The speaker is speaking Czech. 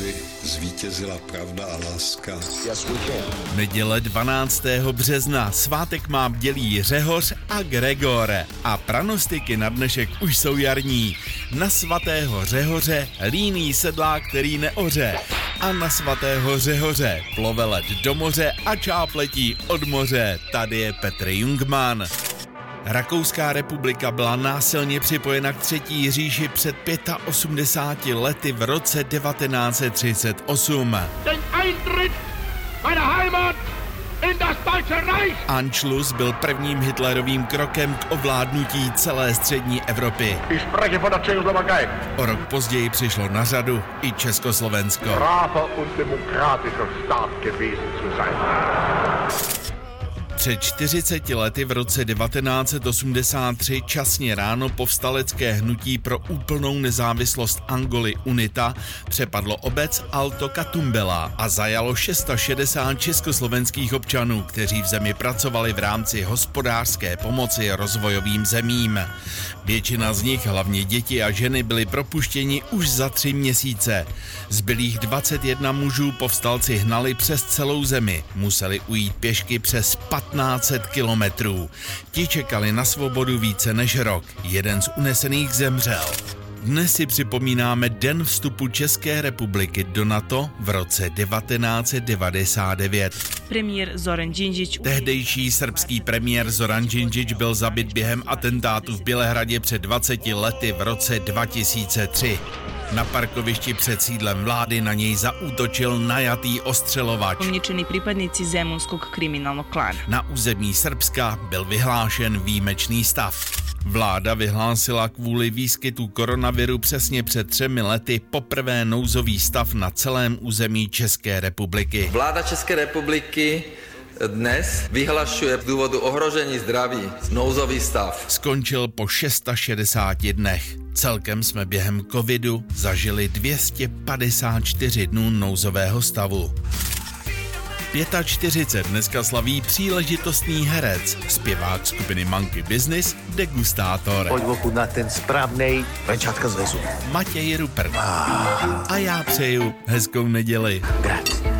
aby zvítězila pravda a láska. Neděle 12. března, svátek má bdělí Řehoř a Gregor a pranostiky na dnešek už jsou jarní. Na svatého Řehoře líný sedlák, který neoře. A na svatého Řehoře plove led do moře a čápletí od moře. Tady je Petr Jungman. Rakouská republika byla násilně připojena k Třetí říši před 85 lety v roce 1938. Anšlus byl prvním Hitlerovým krokem k ovládnutí celé střední Evropy. O rok později přišlo na řadu i Československo. Před 40 lety v roce 1983 časně ráno povstalecké hnutí pro úplnou nezávislost Angoly Unita přepadlo obec Alto Katumbela a zajalo 660 československých občanů, kteří v zemi pracovali v rámci hospodářské pomoci rozvojovým zemím. Většina z nich, hlavně děti a ženy, byly propuštěni už za 3 měsíce. Zbylých 21 mužů povstalci hnali přes celou zemi, museli ujít pěšky přes 1500 kilometrů. Ti čekali na svobodu více než rok. Jeden z unesených zemřel. Dnes si připomínáme den vstupu České republiky do NATO v roce 1999. Premiér Zoran Đinđić. Tehdejší srbský premiér Zoran Đinđić byl zabit během atentátu v Bělehradě před 20 lety v roce 2003. Na parkovišti před sídlem vlády na něj zaútočil najatý ostřelovač. Pomničení případníci zemunského kriminálního klánu. Na území Srbska byl vyhlášen výjimečný stav. Vláda vyhlásila kvůli výskytu koronaviru přesně před 3 lety poprvé nouzový stav na celém území České republiky. Vláda České republiky dnes vyhlašuje z důvodu ohrožení zdraví nouzový stav. Skončil po 660 dnech. Celkem jsme během covidu zažili 254 dnů nouzového stavu. 45 dneska slaví příležitostný herec, zpěvák skupiny Monkey Business, degustátor. Pojď ochutnat ten správnej venčátka z lesu. Matěj Rupert. A já přeju hezkou neděli. Grazie.